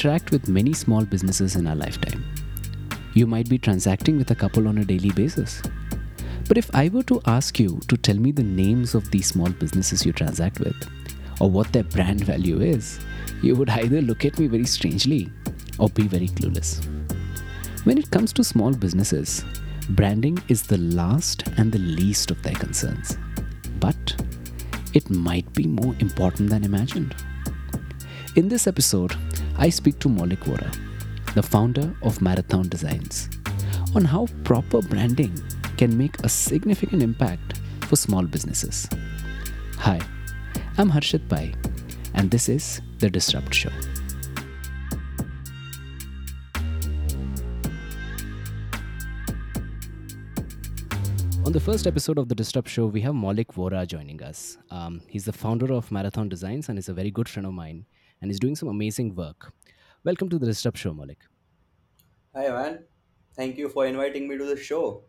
interact with many small businesses in our lifetime. You might be transacting with a couple on a daily basis. But if I were to ask you to tell me the names of these small businesses you transact with, or what their brand value is, you would either look at me very strangely or be very clueless. When it comes to small businesses, branding is the last and the least of their concerns. But it might be more important than imagined. In this episode, I speak to Maulik Vora, the founder of Marathon Designs, on how proper branding can make a significant impact for small businesses. Hi, I'm Harshit Pai, and this is The Disrupt Show. On the first episode of The Disrupt Show, we have Maulik Vora joining us. He's the founder of Marathon Designs and is a very good friend of mine, and he's doing some amazing work. Welcome to The Disrupt Show, Maulik. Hi, man. Thank you for inviting me to the show.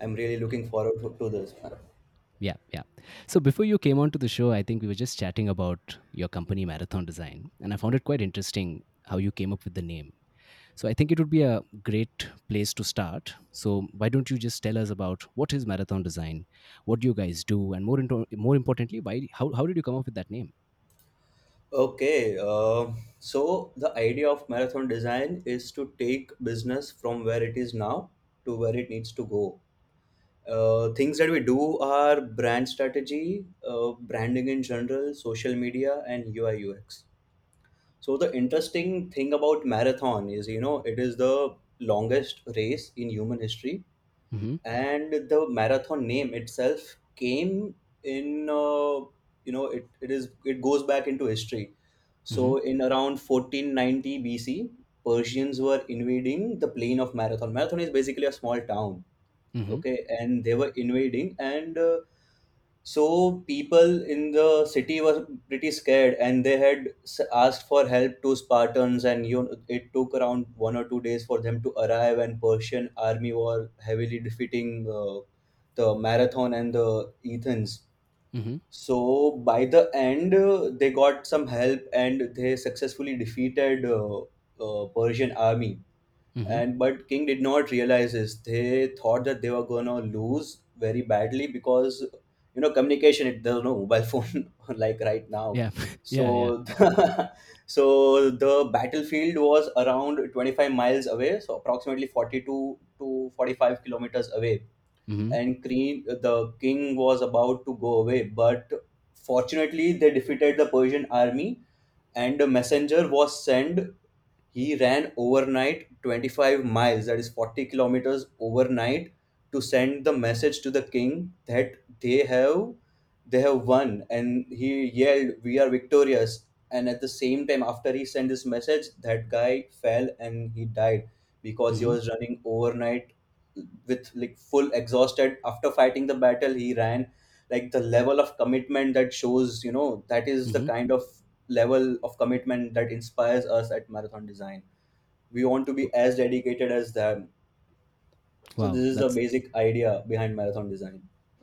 I'm really looking forward to this. Yeah. So before you came on to the show, I think we were just chatting about your company, Marathon Design, and I found it quite interesting how you came up with the name. So I think it would be a great place to start. So why don't you just tell us about what is Marathon Design, what do you guys do, and more importantly, how did you come up with that name? Okay, so the idea of Marathon Design is to take business from where it is now to where it needs to go. Things that we do are brand strategy, branding in general, social media, and UI UX. So the interesting thing about marathon is, it is the longest race in human history, Mm-hmm. and the marathon name itself came in, it goes back into history. So Mm-hmm. in around 1490 BC, Persians were invading the plain of Marathon. Marathon is basically a small town. Mm-hmm. Okay, and they were invading, and so people in the city were pretty scared, and they had asked for help to Spartans, and it took around 1 or 2 days for them to arrive, and Persian army were heavily defeating the Marathon and the Athens. Mm-hmm. So by the end, they got some help, and they successfully defeated Persian army. Mm-hmm. And but king did not realize this. They thought that they were gonna lose very badly because communication, there's no mobile phone like right now. Yeah. yeah. So so the battlefield was around 25 miles away, so approximately 42 to 45 kilometers away, Mm-hmm. and the king was about to go away, but fortunately they defeated the Persian army, and a messenger was sent. He ran overnight 25 miles, that is 40 kilometers overnight, to send the message to the king that they have won, and he yelled, "We are victorious." And at the same time, after he sent this message, that guy fell and he died because he Mm-hmm. was running overnight with like full exhausted after fighting the battle. He ran like the level of commitment that shows, that is the Mm-hmm. kind of level of commitment that inspires us at Marathon Design. We want to be as dedicated as them. So Wow, this is the that's basic idea behind Marathon Design.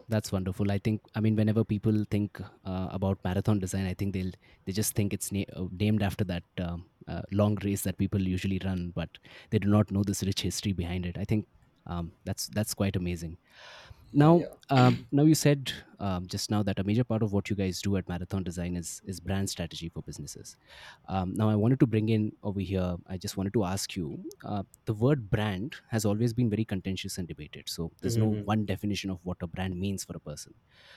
that's wonderful. I mean, whenever people think about Marathon Design, I think they just think it's named after that long race that people usually run, but they do not know this rich history behind it. I think that's quite amazing. Now, Yeah. Now you said just now that a major part of what you guys do at Marathon Design is brand strategy for businesses. Now, I wanted to bring in over here. I just wanted to ask you. The word brand has always been very contentious and debated. So there's no Mm-hmm. one definition of what a brand means for a person.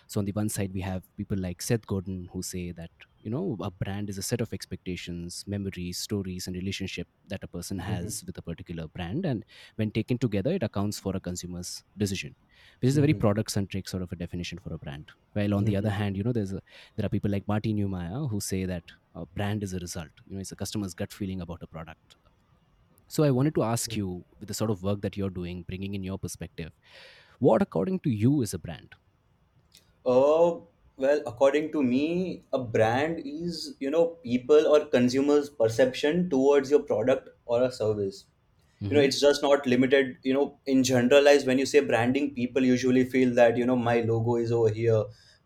So on the one side, we have people like Seth Godin who say that a brand is a set of expectations, memories, stories, and relationship that a person has Mm-hmm. with a particular brand, and when taken together, it accounts for a consumer's decision, which is a very Mm-hmm. product-centric sort of a definition for a brand. While on the other Mm-hmm. hand, there are people like Marty Neumeier who say that a brand is a result. It's a customer's gut feeling about a product. So I wanted to ask you, with the sort of work that you're doing, bringing in your perspective, what according to you is a brand? Oh, well, according to me, a brand is, people or consumers' perception towards your product or a service. Mm-hmm. It's just not limited, in generalized. When you say branding, people usually feel that, my logo is over here,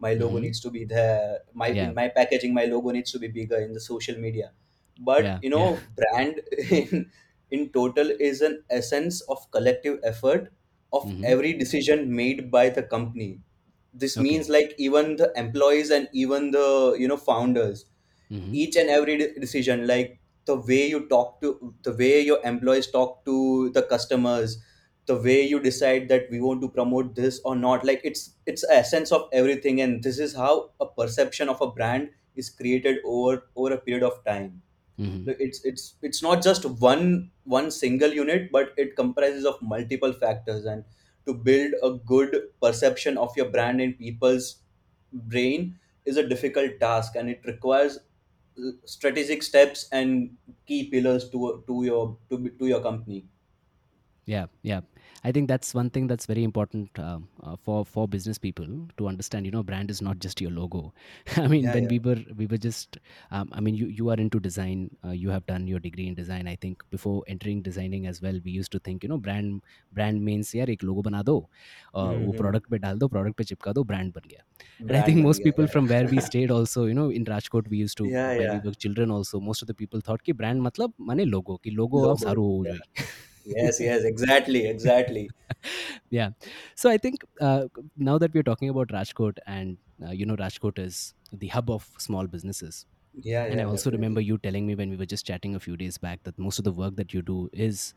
my logo Mm-hmm. needs to be there, my Yeah. in my packaging, my logo needs to be bigger in the social media. But Yeah, yeah, brand in total is an essence of collective effort of mm-hmm. every decision made by the company. This okay, means like even the employees and even the founders, mm-hmm. each and every decision, like the way you talk to, the way your employees talk to the customers, the way you decide that we want to promote this or not, like it's the essence of everything. And this is how a perception of a brand is created over a period of time. Mm-hmm. Like, it's not just one single unit, but it comprises of multiple factors. And to build a good perception of your brand in people's brain is a difficult task, and it requires strategic steps and key pillars to your company. yeah. I think that's one thing that's very important for business people to understand. Brand is not just your logo. I mean, yeah when yeah we were just, I mean, you are into design. You have done your degree in design. I think before entering designing as well, we used to think, brand means यार एक logo बना दो, वो mm-hmm. product पे डाल दो, product पे चिपका दो, brand बन गया. And I Brand think बन most गया people from where we stayed also, in Rajkot, we used to, yeah when we yeah were children also, most of the people thought कि brand मतलब माने logo, कि logo अब logo सारू हो yeah जाए. yes, exactly. Yeah. So I think now that we're talking about Rajkot, and Rajkot is the hub of small businesses. yeah And I yeah also remember definitely you telling me when we were just chatting a few days back that most of the work that you do is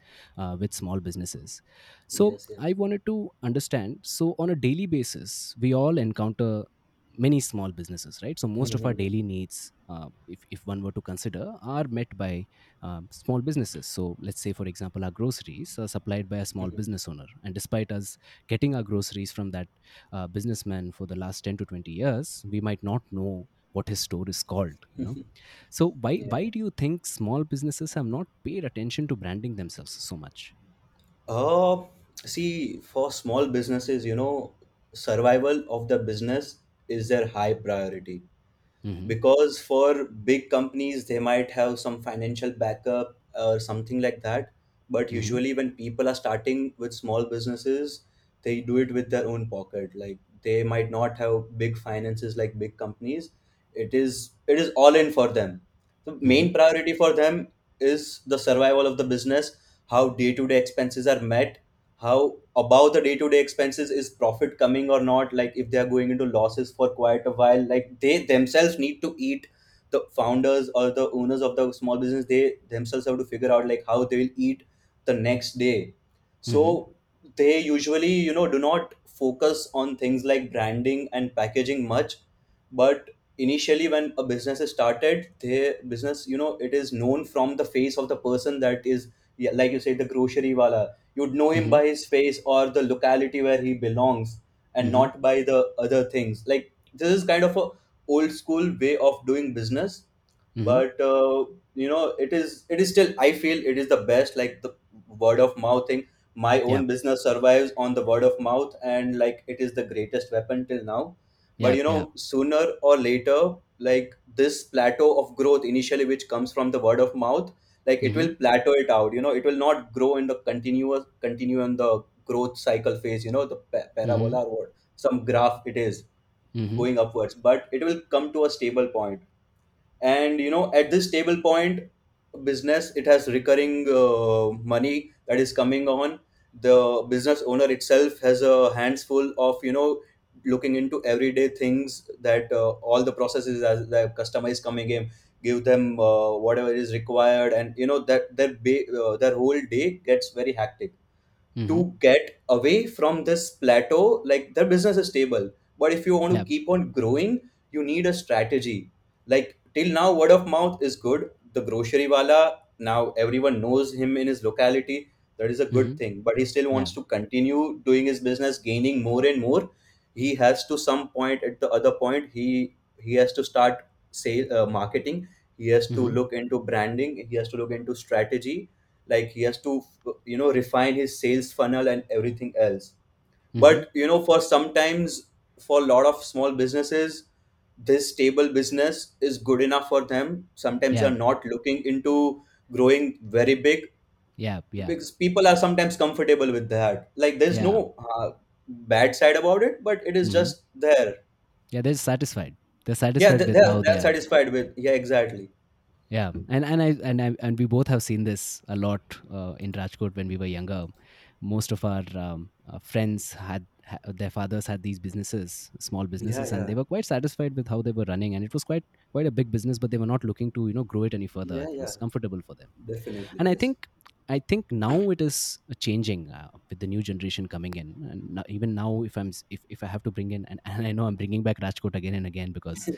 with small businesses. So yes yes I wanted to understand. So on a daily basis, we all encounter many small businesses, right? So most of our mm-hmm. daily needs, if one were to consider, are met by small businesses. So let's say, for example, our groceries are supplied by a small Mhm. business owner. And despite us getting our groceries from that businessman for the last 10 to 20 years, we might not know what his store is called. So why yeah why do you think small businesses have not paid attention to branding themselves so much? Uh, See, for small businesses, survival of the business is their high priority. hmm Because for big companies, they might have some financial backup or something like that. But hmm usually, when people are starting with small businesses, they do it with their own pocket. Like they might not have big finances like big companies. It is all in for them. The hmm main priority for them is the survival of the business, how day-to-day expenses are met, how about the day-to-day expenses, is profit coming or not, like if they are going into losses for quite a while, like they themselves need to eat. The founders or the owners of the small business, they themselves have to figure out like how they will eat the next day. hmm So they usually do not focus on things like branding and packaging much. But initially, when a business is started, the business, it is known from the face of the person that is, like you said, the grocery wala. You'd know him hmm by his face or the locality where he belongs, and hmm not by the other things. Like this is kind of a old school way of doing business, hmm but it is still, I feel, it is the best, like the word of mouth thing. My yeah own business survives on the word of mouth, and like it is the greatest weapon till now. But yeah yeah sooner or later, like this plateau of growth initially, which comes from the word of mouth, like it hmm will plateau it out. It will not grow in the continue in the growth cycle phase. The hmm parabola or some graph, it is hmm going upwards, but it will come to a stable point. And at this stable point, business, it has recurring money that is coming on. The business owner itself has a hands full of looking into everyday things, that all the processes, as the customer is coming in, give them whatever is required, and that their whole day gets very hectic. hmm To get away from this plateau, like their business is stable, but if you want to yeah keep on growing, you need a strategy. Like till now, word of mouth is good. The grocery wala, now everyone knows him in his locality, that is a good hmm thing. But he still yeah wants to continue doing his business, gaining more and more. He has to some point, at the other point, he has to start marketing. He has to hmm look into branding. He has to look into strategy. Like he has to refine his sales funnel and everything else. hmm But for sometimes, for a lot of small businesses, this stable business is good enough for them. Sometimes they yeah are not looking into growing very big, yeah because people are sometimes comfortable with that. Like there's yeah no bad side about it, but it is hmm just there. They're satisfied yeah with how they they're are. satisfied with. Yeah, and we both have seen this a lot in Rajkot when we were younger. Most of our friends had their fathers had these businesses, small businesses, and they were quite satisfied with how they were running, and it was quite a big business, but they were not looking to grow it any further. It was comfortable for them. Definitely. And yes. I think now it is changing with the new generation coming in, and now, even now if I have to bring in and I know I'm bringing back Rajkot again and again because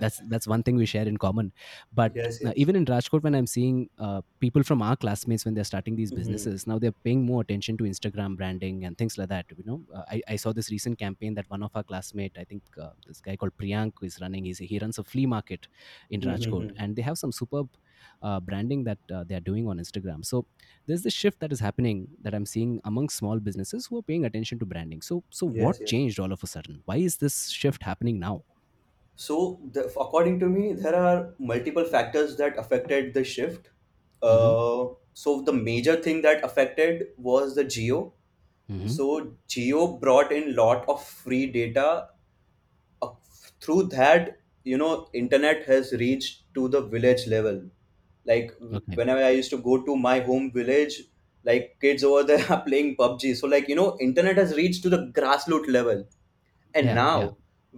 that's one thing we share in common. But even in Rajkot, when I'm seeing people from our classmates when they're starting these businesses, now they're paying more attention to Instagram branding and things like that. I saw this recent campaign that one of our classmates, I think this guy called Priyank, is running. He runs a flea market in Rajkot, and they have some superb branding that they are doing on Instagram. So there's this shift that is happening that I'm seeing among small businesses who are paying attention to branding. So what changed all of a sudden? Why is this shift happening now? So according to me, there are multiple factors that affected the shift. So the major thing that affected was the Jio. So Jio brought in lot of free data. Through that, internet has reached to the village level. Like whenever I used to go to my home village, like kids over there are playing PUBG. So internet has reached to the grassroots level. And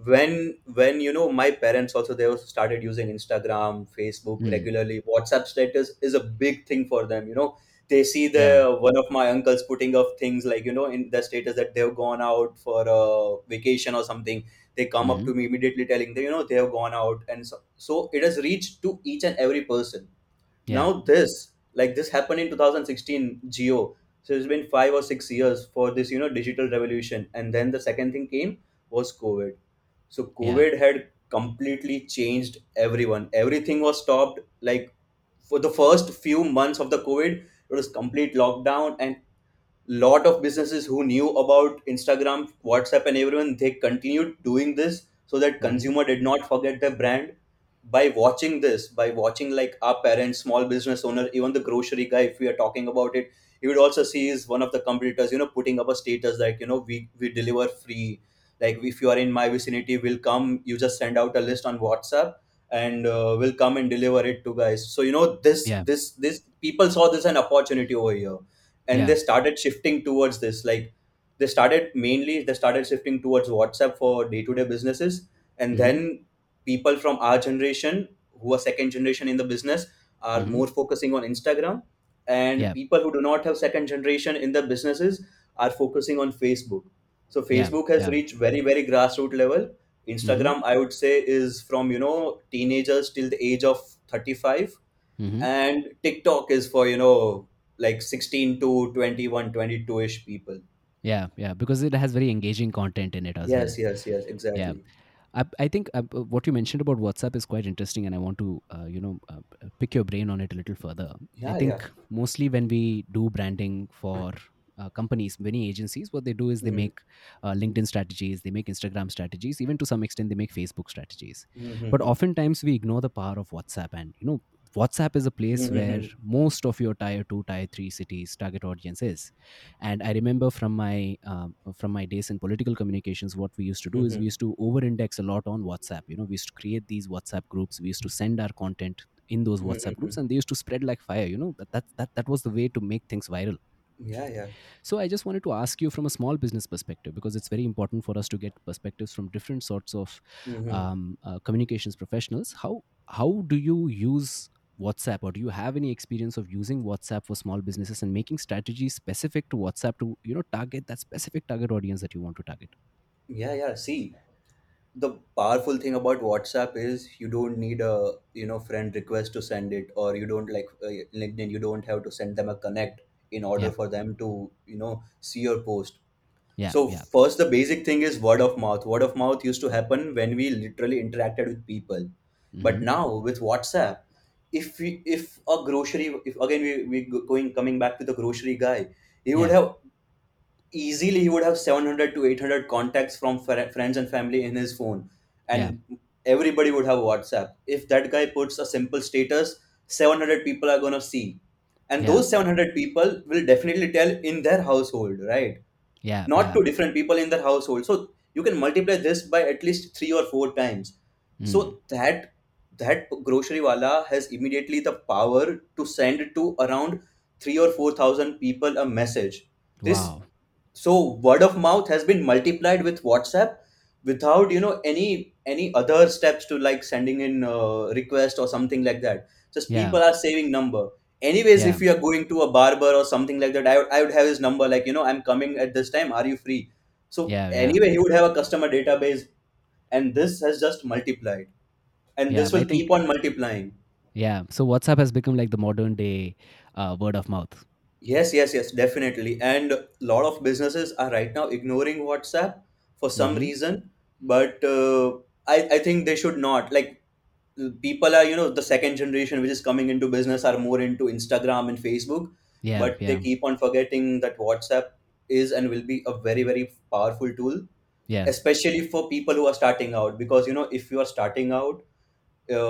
when my parents also, they also started using Instagram, Facebook regularly. WhatsApp status is a big thing for them. They see one of my uncles putting up things like, in the status that they've gone out for a vacation or something. They come up to me immediately telling them, they have gone out. And so it has reached to each and every person. Yeah. Now this happened in 2016, Jio. So it's been 5 or 6 years for this, digital revolution. And then the second thing came was COVID. So COVID had completely changed everyone. Everything was stopped. Like for the first few months of the COVID, it was complete lockdown, and lot of businesses who knew about Instagram, WhatsApp and everyone, they continued doing this so that consumer did not forget their brand. By watching like our parents, small business owner, even the grocery guy, if we are talking about it, you would also see is one of the competitors, putting up a status like, we deliver free. Like if you are in my vicinity, we'll come, you just send out a list on WhatsApp and we'll come and deliver it to guys. So, this people saw this an opportunity over here. And they started shifting towards this. Like they started shifting towards WhatsApp for day-to-day businesses. And then people from our generation who are second generation in the business are more focusing on Instagram. And people who do not have second generation in the businesses are focusing on Facebook. So Facebook has reached very, very grassroots level. Instagram, I would say, is from, teenagers till the age of 35. And TikTok is for, 16 to 21, 22-ish people. Yeah, because it has very engaging content in it as well. Yes, exactly. Yeah. I think what you mentioned about WhatsApp is quite interesting, and I want to, pick your brain on it a little further. Yeah, I think mostly when we do branding for companies, many agencies, what they do is they make LinkedIn strategies, they make Instagram strategies, even to some extent they make Facebook strategies. But oftentimes we ignore the power of WhatsApp, and WhatsApp is a place where most of your tier 2, tier 3 cities target audience is. And I remember from my days in political communications, what we used to do is we used to over-index a lot on WhatsApp. We used to create these WhatsApp groups. We used to send our content in those WhatsApp groups, and they used to spread like fire. That was the way to make things viral. So I just wanted to ask you from a small business perspective, because it's very important for us to get perspectives from different sorts of communications professionals. How do you use WhatsApp, or do you have any experience of using WhatsApp for small businesses and making strategies specific to WhatsApp to target that specific target audience that you want to target? See, the powerful thing about WhatsApp is you don't need a friend request to send it, or you don't like LinkedIn, you don't have to send them a connect in order for them to see your post. First, the basic thing is word of mouth. Word of mouth used to happen when we literally interacted with people, but now with WhatsApp, if coming back to the grocery guy, he would have 700 to 800 contacts from friends and family in his phone, and everybody would have WhatsApp. If that guy puts a simple status, 700 people are going to see, and those 700 people will definitely tell in their household, right? Not to different people in their household. So you can multiply this by at least 3 or 4 times. So that that grocery wala has immediately the power to send to around 3 or 4,000 people a message. This Wow. so word of mouth has been multiplied with WhatsApp without any other steps to like sending in request or something like that. Just Yeah. people are saving number. Anyways, Yeah. if you are going to a barber or something like that, I would have his number, like, I'm coming at this time, are you free? So Yeah. Yeah. anyway, he would have a customer database, and this has just multiplied, and Yeah. this I will think. keep on multiplying. So WhatsApp has become like the modern day word of mouth. Yes, definitely. And a lot of businesses are right now ignoring WhatsApp for some hmm reason, but I think they should not. Like, people are, the second generation which is coming into business are more into Instagram and Facebook, Yeah. but they Yeah. keep on forgetting that WhatsApp is and will be a very, very powerful tool, Yeah. especially for people who are starting out. Because, if you are starting out,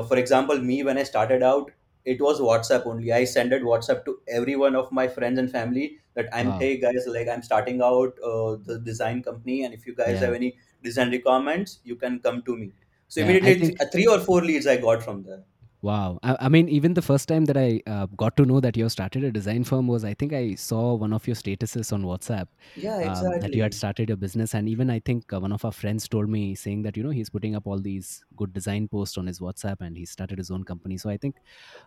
for example, me, when I started out, it was WhatsApp only. I sent WhatsApp to every one of my friends and family that Wow. hey guys, like I'm starting out the design company, and if you guys have Yeah. any design requirements, you can come to me. So I immediately, think. 3 or 4 leads I got from there. I mean, even the first time that I got to know that you have started a design firm was, I think I saw one of your statuses on WhatsApp Yeah, that you had exactly. started your business. And even I think one of our friends told me saying that, he's putting up all these good design posts on his WhatsApp and he started his own company. So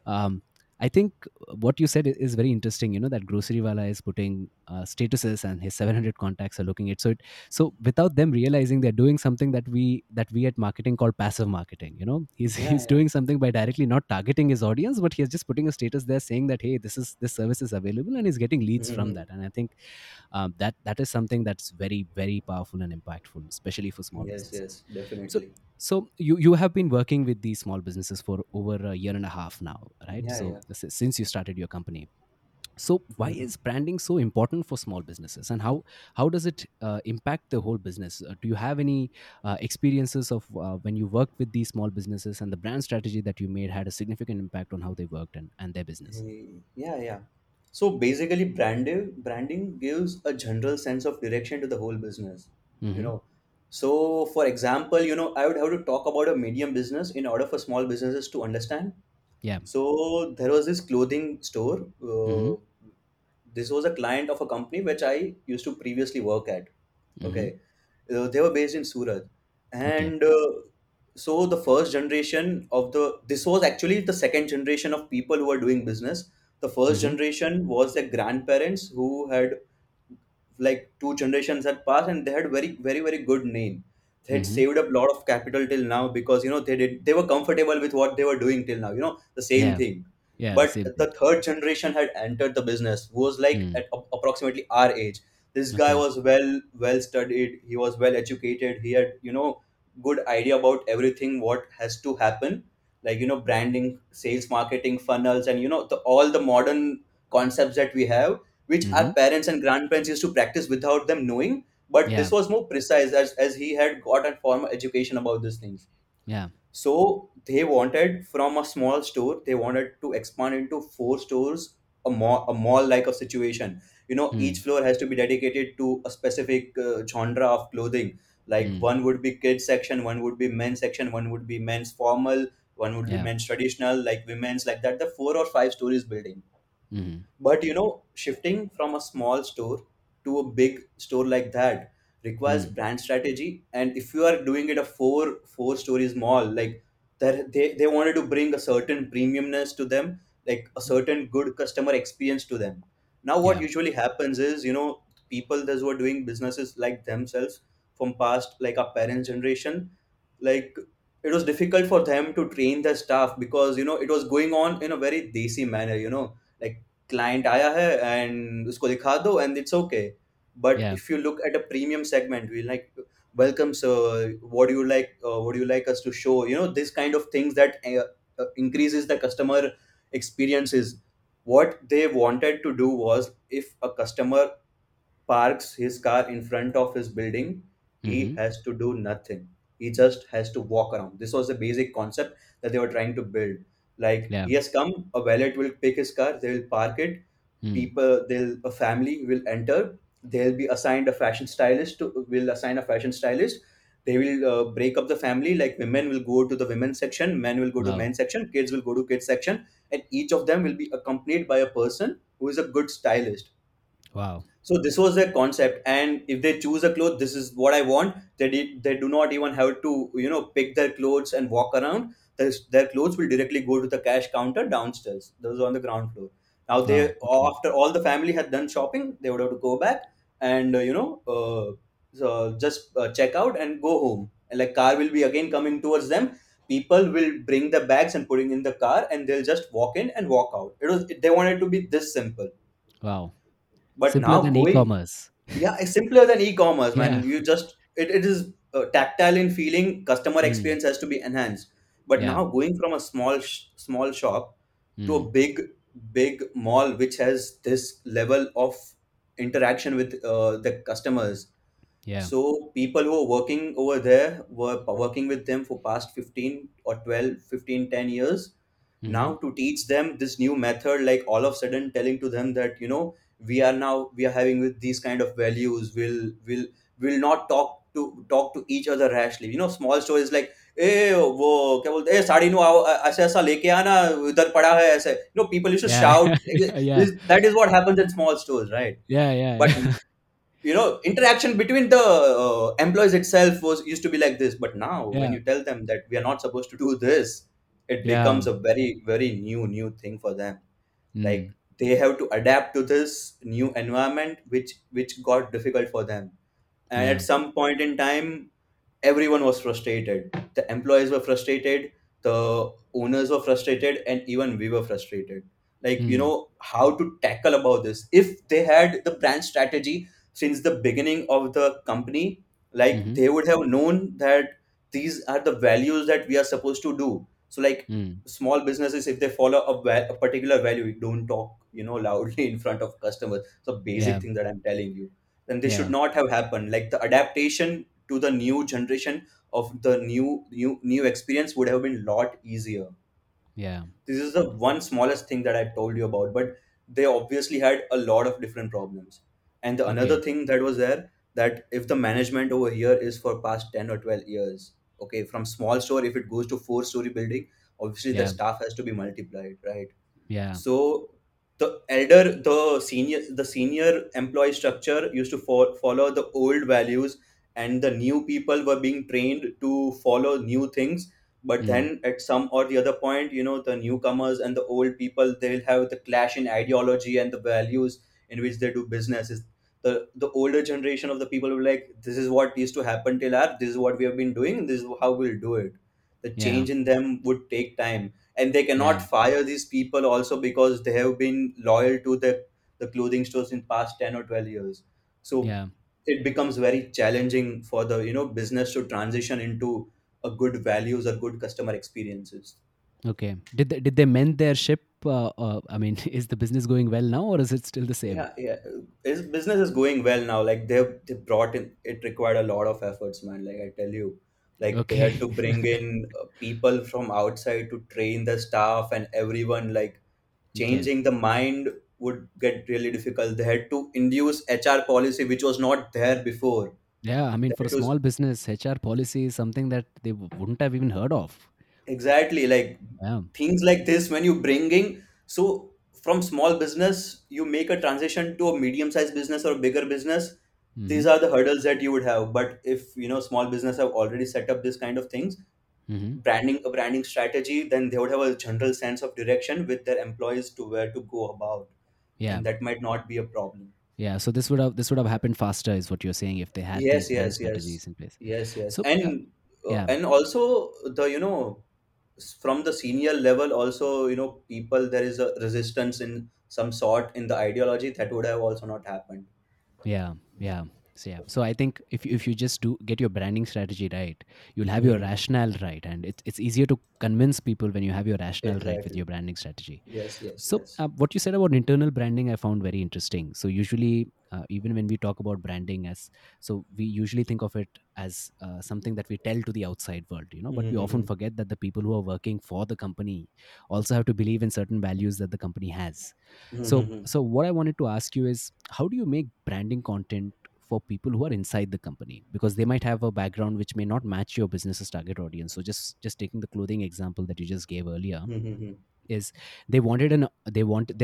um, I think what you said is very interesting. That grocery wala is putting statuses, and his 700 contacts are looking at. So without them realizing, they're doing something that we at marketing call passive marketing. He's Yeah, he's yeah. doing something by directly not targeting his audience, but he's just putting a status there saying that, hey, this service is available, and he's getting leads from Mhm. that. And I think that is something that's very very powerful and impactful, especially for small Yes, businesses. yes, So definitely. so you have been working with these small businesses for over a year and a half now, right? Yeah, So yeah. Since you started your company. So why Mhm. is branding so important for small businesses, and how does it impact the whole business? Do you have any experiences of when you worked with these small businesses and the brand strategy that you made had a significant impact on how they worked and their business? Yeah. So basically, branding gives a general sense of direction to the whole business. You hmm know, so for example, I would have to talk about a medium business in order for small businesses to understand. yeah So there was this clothing store. hmm This was a client of a company which I used to previously work at. hmm Okay, they were based in Surat, okay and so the first generation of this was actually the second generation of people who were doing business. The first hmm generation was their grandparents who had like 2 generations had passed, and they had very very very good name. They had hmm saved up a lot of capital till now because they were comfortable with what they were doing till now, the same yeah thing. The But same the thing. third generation had entered the business, who was like Mm. at approximately our age. This guy okay was well studied, he was well educated, he had good idea about everything what has to happen, like branding, sales, marketing, funnels, and all the modern concepts that we have, which our hmm parents and grandparents used to practice without them knowing. But this yeah was more precise, as he had got a formal education about these things. yeah So they wanted, from a small store, they wanted to expand into 4 stores, a mall like a situation. Each mm. floor has to be dedicated to a specific genre of clothing. Like, Mm. one would be kids section, one would be men's section, one would be men's formal, one would be yeah men's traditional, like women's, like that. The 4 or 5 stories building. hmm But shifting from a small store to a big store like that requires mm. brand strategy. And if you are doing it a four stories mall, like that, they wanted to bring a certain premiumness to them, like a certain good customer experience to them. Now, what yeah usually happens is, people those who are doing businesses like themselves from past, like our parents' generation, like it was difficult for them to train their staff because it was going on in a very desi manner. Like, client आया है and उसको दिखा दो and it's okay. But yeah if you look at a premium segment, we like, welcome sir, what do you like us to show, this kind of things that increases the customer experiences. What they wanted to do was, if a customer parks his car in front of his building, he hmm has to do nothing. He just has to walk around. This was the basic concept that they were trying to build. Like, yeah he has come, a valet will pick his car, they will park it. mm. A family will enter. They'll be assigned a fashion stylist. They will break up the family, like women will go to the women's section, men will go to men's section, kids will go to kids section, and each of them will be accompanied by a person who is a good stylist. Wow. So this was their concept, and if they choose a cloth, this is what I want, they do not even have to pick their clothes and walk around. Their clothes will directly go to the cash counter downstairs. Those are on the ground floor. Now they after all the family had done shopping, they would have to go back and just check out and go home. And like car will be again coming towards them. People will bring the bags and putting in the car, and they'll just walk in and walk out. They wanted to be this simple. Wow. But simpler now than e-commerce. Yeah, it's simpler than e-commerce, man. Yeah. You just it is tactile in feeling. Customer experience has to be enhanced. But now going from a small shop to a big mall, which has this level of interaction with the customers. Yeah. So people who are working over there were working with them for past 15 or 12, 15, 10 years. Now to teach them this new method, like all of a sudden telling to them that, we are having with these kind of values, we'll not talk to each other rashly. Small stories like, "Hey, wo kya bolte hai, sari nu aao, aise aisa leke aana, idhar pada hai aise." People used to shout. Yeah. That is what happens in small stores, right? Yeah. But interaction between the employees itself used to be like this. But now when you tell them that we are not supposed to do this, it becomes a very, very new thing for them. Like they have to adapt to this new environment, which got difficult for them. And at some point in time, everyone was frustrated. The employees were frustrated, the owners were frustrated, and even we were frustrated. Like, how to tackle about this. If they had the brand strategy since the beginning of the company, like they would have known that these are the values that we are supposed to do. So like small businesses, if they follow a particular value, don't talk, loudly in front of customers. It's a basic thing that I'm telling you. Then they should not have happened. Like the adaptation to the new generation of the new experience would have been a lot easier. Yeah. This is the one smallest thing that I told you about, but they obviously had a lot of different problems. And the another thing that was there, that if the management over here is for past 10 or 12 years, okay, from small store, if it goes to 4-story building, obviously the staff has to be multiplied, right? Yeah. So the senior employee structure used to follow the old values, and the new people were being trained to follow new things. But then at some or the other point, the newcomers and the old people, they'll have the clash in ideology and the values in which they do business. The older generation of the people were like, this is what used to happen till now, this is what we have been doing, this is how we'll do it. The change in them would take time. And they cannot fire these people also because they have been loyal to the clothing stores in past 10 or 12 years. So it becomes very challenging for the business to transition into a good values or good customer experiences. Okay. Did they mend their ship? I mean, is the business going well now, or is it still the same? Yeah. His business is going well now. Like they brought in, it required a lot of efforts, man. Like I tell you, like they had to bring in people from outside to train the staff and everyone. Like changing the mind would get really difficult. They had to induce HR policy, which was not there before. Yeah, I mean, for a small business, HR policy is something that they wouldn't have even heard of. Exactly, like things like this when you bring in. So from small business, you make a transition to a medium-sized business or a bigger business. These are the hurdles that you would have. But if small business have already set up this kind of things, branding strategy, then they would have a general sense of direction with their employees to where to go about. Yeah, and that might not be a problem. Yeah, so this would have happened faster, is what you're saying, if they had strategies in place. Yes. So, and also the from the senior level also, people, there is a resistance in some sort in the ideology that would have also not happened. So I think if you just do get your branding strategy right, you'll have your rationale right, and it's easier to convince people when you have your rationale right with your branding strategy. Yes. What you said about internal branding, I found very interesting. So usually even when we talk about branding, we usually think of it as something that we tell to the outside world, but we often forget that the people who are working for the company also have to believe in certain values that the company has. So what I wanted to ask you is, how do you make branding content for people who are inside the company, because they might have a background which may not match your business's target audience. So just taking the clothing example that you just gave earlier, is their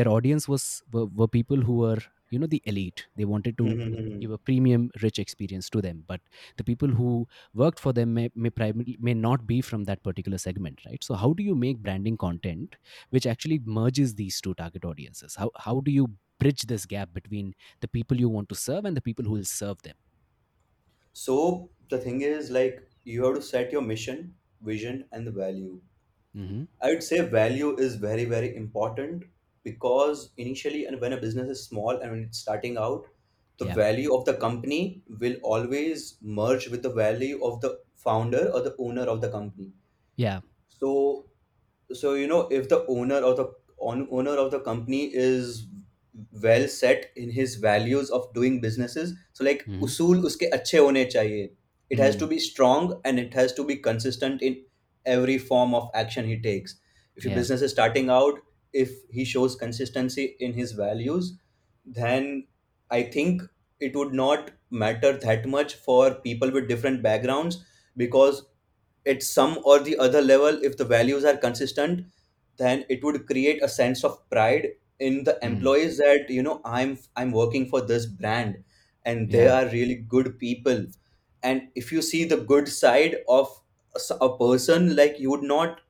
audience were people who were, you know, the elite. They wanted to give a premium, rich experience to them. But the people who worked for them may not be from that particular segment, right? So how do you make branding content which actually merges these two target audiences? How do you bridge this gap between the people you want to serve and the people who will serve them? So the thing is, like, you have to set your mission, vision, and the value. I would say value is very, very important, because initially, and when a business is small and when it's starting out, the Yeah. value of the company will always merge with the value of the founder or the owner of the company. Yeah. So, if the owner of the company is well set in his values of doing businesses, so like usool uske अच्छे होने चाहिए. It has to be strong and it has to be consistent in every form of action he takes. If your Yeah. business is starting out, if he shows consistency in his values, then I think it would not matter that much for people with different backgrounds, because at some or the other level, if the values are consistent, then it would create a sense of pride in the employees that, I'm working for this brand and they Yeah. are really good people. And if you see the good side of a person, like, you would not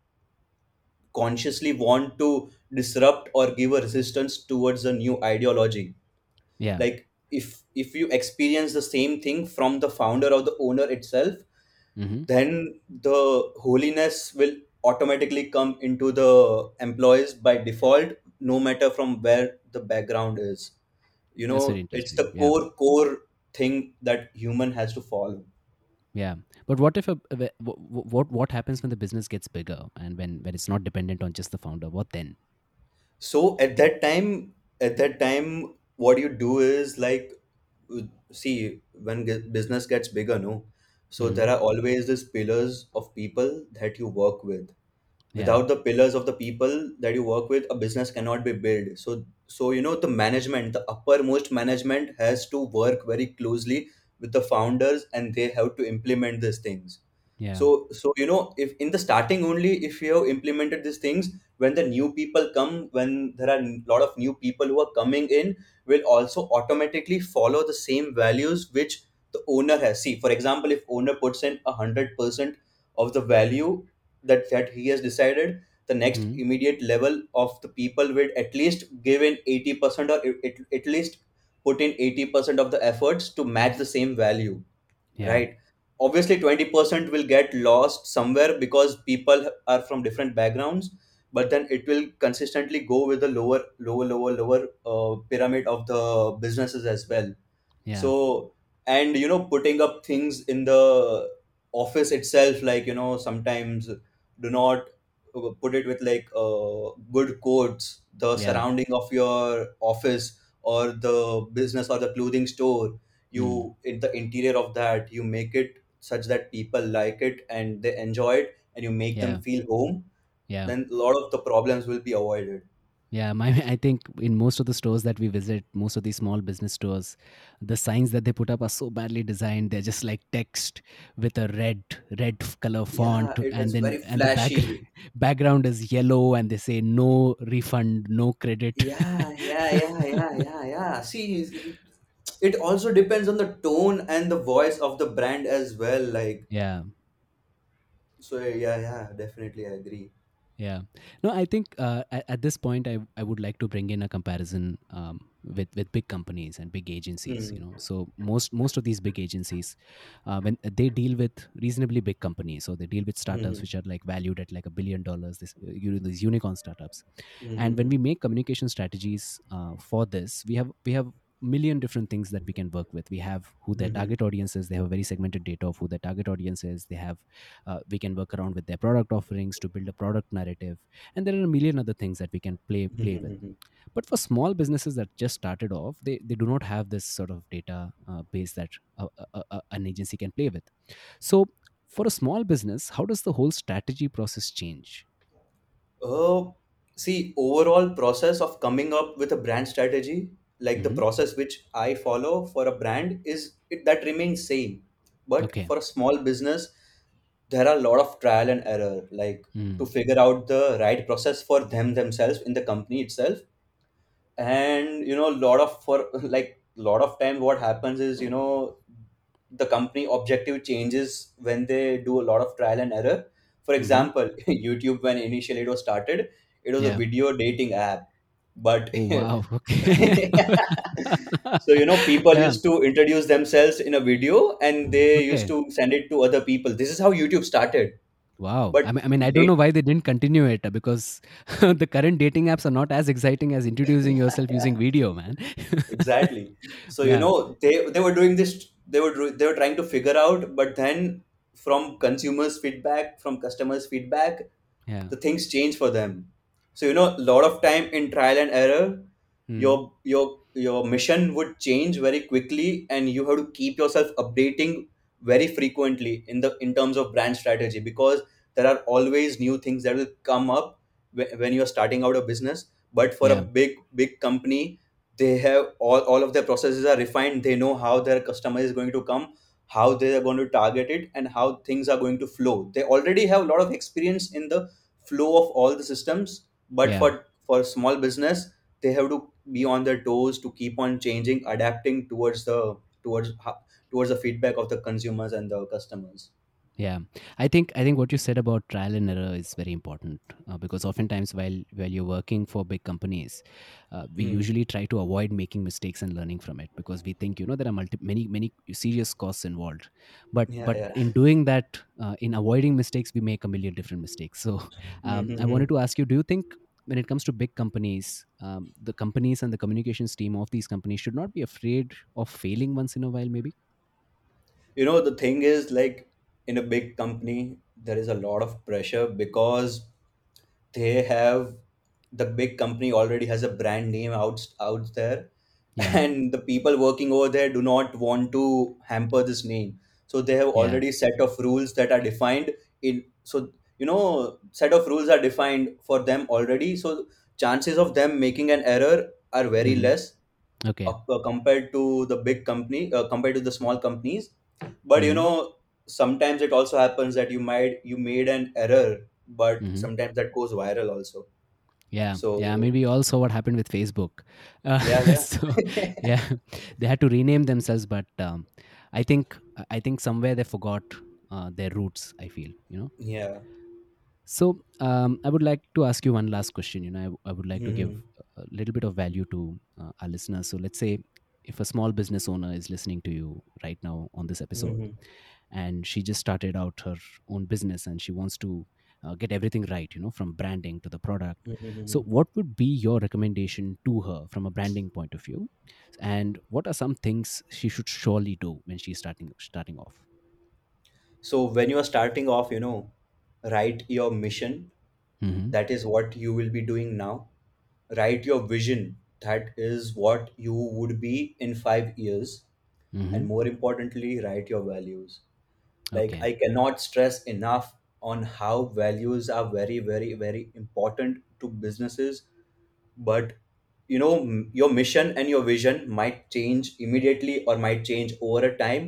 consciously want to disrupt or give a resistance towards a new ideology. Yeah. Like, if you experience the same thing from the founder or the owner itself, Mm-hmm. then the holiness will automatically come into the employees by default, no matter from where the background is. That's very It's interesting. the Yeah. core thing that human has to follow. Yeah, but what if what happens when the business gets bigger and when it's not dependent on just the founder? What then? So at that time, what you do is, like, see, when business gets bigger, no? So Mm. there are always these pillars of people that you work with. Yeah, Without the pillars of the people that you work with, a business cannot be built. So, the management, the uppermost management, has to work very closely with the founders, and they have to implement these things. yeah, So, if in the starting only, if you have implemented these things, when the new people come, when there are a lot of new people who are coming in, will also automatically follow the same values which the owner has. See, for example, if owner puts in 100% of the value that he has decided, the next Mm. immediate level of the people will at least give in 80%, or at least put in 80% of the efforts to match the same value, yeah, right? Obviously 20% will get lost somewhere because people are from different backgrounds, but then it will consistently go with the lower pyramid of the businesses as well. yeah, So, and putting up things in the office itself, like, sometimes do not put it with, like, good quotes, the yeah. surrounding of your office or the business or the clothing store. Mm. You, in the interior of that, you make it such that people like it and they enjoy it, and you make them Yeah, feel home. yeah. Then a lot of the problems will be avoided. Yeah, I think in most of the stores that we visit, most of these small business stores, the signs that they put up are so badly designed. They're just like text with a red color Yeah, font, it and is then very and the flashy. background is yellow, and they say no refund, no credit. See, it also depends on the tone and the voice of the brand as well. Like, yeah. so, definitely, I agree. Yeah. No, I think at this point, I would like to bring in a comparison with big companies and big agencies. Hmm. So most of these big agencies, when they deal with reasonably big companies, so they deal with startups which are like valued at like $1 billion. These unicorn startups, and when Mm-hmm. we make communication strategies for this, we have million different things that we can work with. We have who their Mm-hmm. target audience is. They have a very segmented data of who their target audience is. They have we can work around with their product offerings to build a product narrative, and there are a million other things that we can play with. Mm-hmm. But for small businesses that just started off, they do not have this sort of data base that an agency can play with. So for a small business, how does the whole strategy process change? Uh, See, overall process of coming up with a brand strategy, like the Mm-hmm. process which I follow for a brand is it that remains same, but Okay. for a small business there are a lot of trial and error, like to Mm. figure out the right process for themselves in the company itself. And lot of for like lot of times what happens is the company objective changes when they do a lot of trial and error. For Mm-hmm. example, YouTube, when initially it was started, it was a Yeah. video dating app, but Oh wow. Okay. so people yeah. used to introduce themselves in a video and they used Okay. to send it to other people. This is how YouTube started. But I don't know date why they didn't continue it because the current dating apps are not as exciting as introducing yourself using video, man. Exactly. So yeah. They were doing this. They were trying to figure out, but then from consumers' feedback, from customers' feedback, Yeah. the things change for them. So a lot of time in trial and error, Mm. your mission would change very quickly, and you have to keep yourself updating very frequently in terms of brand strategy, because there are always new things that will come up when you are starting out a business. But for a Yeah. big company, they have all of their processes are refined. They know how their customer is going to come, how they are going to target it, and how things are going to flow. They already have a lot of experience in the flow of all the systems, but Yeah. for small business, they have to be on their toes to keep on changing, adapting towards towards the feedback of the consumers and the customers. Yeah, I think what you said about trial and error is very important because oftentimes while you're working for big companies, we Hmm. usually try to avoid making mistakes and learning from it because we think there are many serious costs involved, but Yeah, yeah. in doing that, in avoiding mistakes, we make a million different mistakes. So I wanted to ask you, do you think when it comes to big companies, the companies and the communications team of these companies should not be afraid of failing once in a while, maybe? The thing is, like, in a big company, there is a lot of pressure because they have the big company already has a brand name out there, Yeah, and the people working over there do not want to hamper this name. So they have yeah, already set of rules that are defined in so set of rules are defined for them already, so chances of them making an error are very mm. less okay, Compared to the big company, compared to the small companies. But mm-hmm. Sometimes it also happens that you made an error, but Mm-hmm. sometimes that goes viral also. I mean, So we all saw what happened with Facebook. yeah yeah So, yeah, they had to rename themselves, but I think somewhere they forgot their roots. I feel, yeah So I would like to ask you one last question. I would like to give Mhm. a little bit of value to our listeners. So let's say if a small business owner is listening to you right now on this episode, Mhm. and she just started out her own business and she wants to get everything right, from branding to the product. So Mhm. what would be your recommendation to her from a branding point of view, and what are some things she should surely do when she's starting off? So when you are starting off, write your mission. hmm That is what you will be doing now. Write your vision. That is what you would be in 5 years. And hmm more importantly, write your values. Like, okay I cannot stress enough on how values are very, very, very important to businesses. But your mission and your vision might change immediately or might change over a time,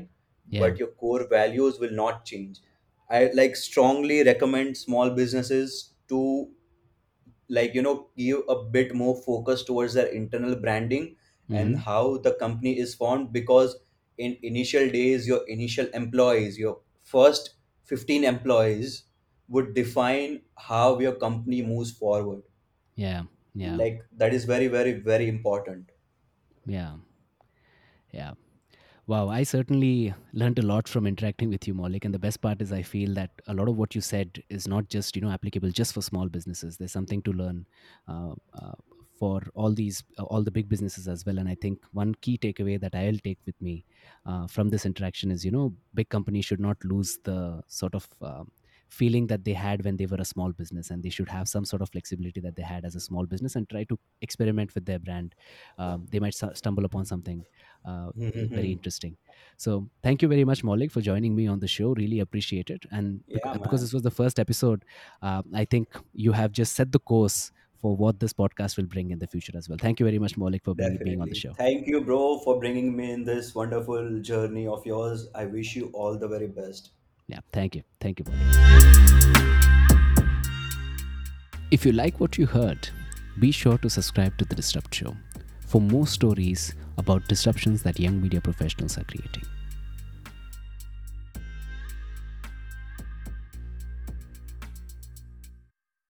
yeah but your core values will not change. I strongly recommend small businesses to give a bit more focus towards their internal branding and hmm how the company is formed, because in initial days, your initial employees, your first 15 employees would define how your company moves forward. yeah yeah Like, that is very, very, very important. yeah yeah Wow, I certainly learned a lot from interacting with you, Maulik. And the best part is, I feel that a lot of what you said is not just applicable just for small businesses. There's something to learn uh, uh, for all the big businesses as well. And I think one key takeaway that I'll take with me from this interaction is, big companies should not lose the sort of feeling that they had when they were a small business, and they should have some sort of flexibility that they had as a small business and try to experiment with their brand. They might stumble upon something very interesting. So thank you very much, Maulik, for joining me on the show. Really appreciate it. And Yeah, because man. this was the first episode, I think you have just set the course for what this podcast will bring in the future as well. Thank you very much, Maulik, for being on the show. Thank you, bro, for bringing me in this wonderful journey of yours. I wish you all the very best. Yeah, thank you. Thank you, Maulik. If you like what you heard, be sure to subscribe to The Disrupt Show for more stories about disruptions that young media professionals are creating.